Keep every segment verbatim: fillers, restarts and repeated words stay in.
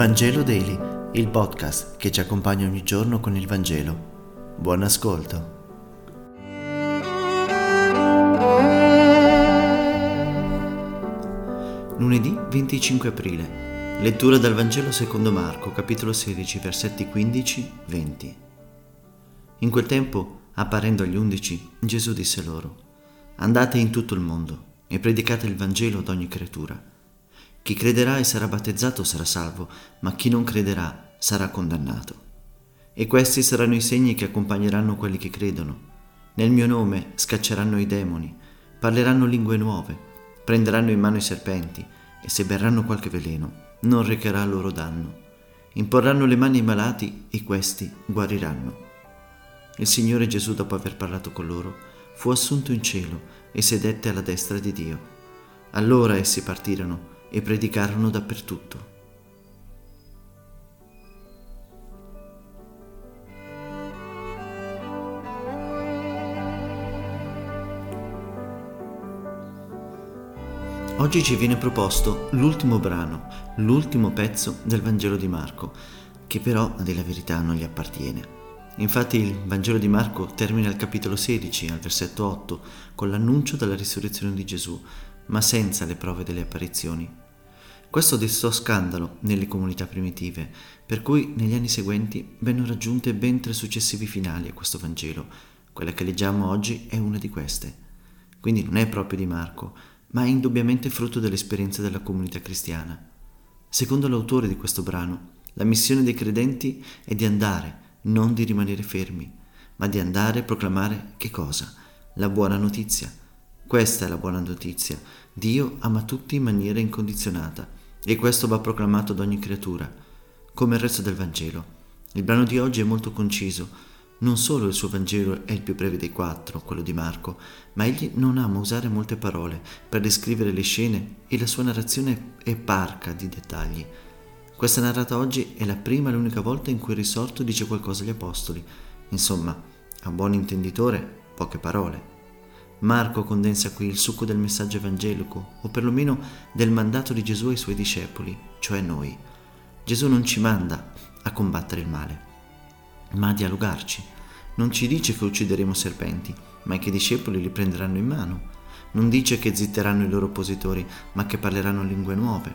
Vangelo Daily, il podcast che ci accompagna ogni giorno con il Vangelo. Buon ascolto. Lunedì venticinque aprile. Lettura dal Vangelo secondo Marco, capitolo sedici, versetti quindici venti. In quel tempo, apparendo agli undici, Gesù disse loro: «Andate in tutto il mondo e predicate il Vangelo ad ogni creatura. Chi crederà e sarà battezzato sarà salvo, ma chi non crederà sarà condannato. E questi saranno i segni che accompagneranno quelli che credono. Nel mio nome scacceranno i demoni, parleranno lingue nuove, prenderanno in mano i serpenti, e se berranno qualche veleno non recherà loro danno. Imporranno le mani ai malati e questi guariranno». Il Signore Gesù, dopo aver parlato con loro, fu assunto in cielo e sedette alla destra di Dio. Allora essi partirono e predicarono dappertutto. Oggi ci viene proposto l'ultimo brano, l'ultimo pezzo del Vangelo di Marco, che però, a dire la verità, non gli appartiene. Infatti il Vangelo di Marco termina il capitolo sedici, al versetto otto, con l'annuncio della risurrezione di Gesù, ma senza le prove delle apparizioni. Questo destò scandalo nelle comunità primitive, per cui negli anni seguenti vennero raggiunte ben tre successivi finali a questo Vangelo. Quella che leggiamo oggi è una di queste. Quindi non è proprio di Marco, ma è indubbiamente frutto dell'esperienza della comunità cristiana. Secondo l'autore di questo brano, la missione dei credenti è di andare, non di rimanere fermi, ma di andare a proclamare che cosa? La buona notizia. Questa è la buona notizia. Dio ama tutti in maniera incondizionata, e questo va proclamato ad ogni creatura, come il resto del Vangelo. Il brano di oggi è molto conciso. Non solo il suo Vangelo è il più breve dei quattro, quello di Marco, ma egli non ama usare molte parole per descrivere le scene, e la sua narrazione è parca di dettagli. Questa narrata oggi è la prima e l'unica volta in cui il risorto dice qualcosa agli apostoli. Insomma, a buon intenditore, poche parole. Marco condensa qui il succo del messaggio evangelico, o perlomeno del mandato di Gesù ai suoi discepoli, cioè noi. Gesù non ci manda a combattere il male, ma a dialogarci. Non ci dice che uccideremo serpenti, ma che i discepoli li prenderanno in mano. Non dice che zitteranno i loro oppositori, ma che parleranno lingue nuove.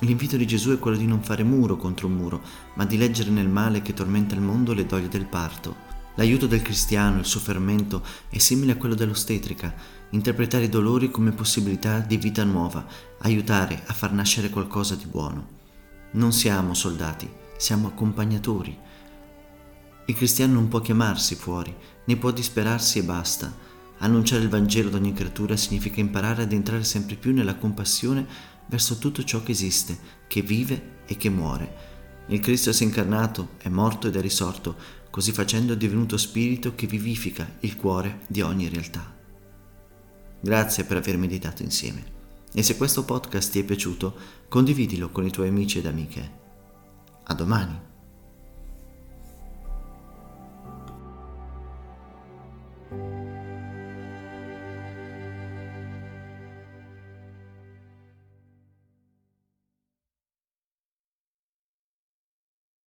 L'invito di Gesù è quello di non fare muro contro un muro, ma di leggere nel male che tormenta il mondo le doglie del parto. L'aiuto del cristiano, il suo fermento, è simile a quello dell'ostetrica: interpretare i dolori come possibilità di vita nuova, aiutare a far nascere qualcosa di buono. Non siamo soldati, siamo accompagnatori. Il cristiano non può chiamarsi fuori, né può disperarsi e basta. Annunciare il Vangelo ad ogni creatura significa imparare ad entrare sempre più nella compassione verso tutto ciò che esiste, che vive e che muore. Il Cristo si è incarnato, è morto ed è risorto, così facendo è divenuto spirito che vivifica il cuore di ogni realtà. Grazie per aver meditato insieme. E se questo podcast ti è piaciuto, condividilo con i tuoi amici ed amiche. A domani!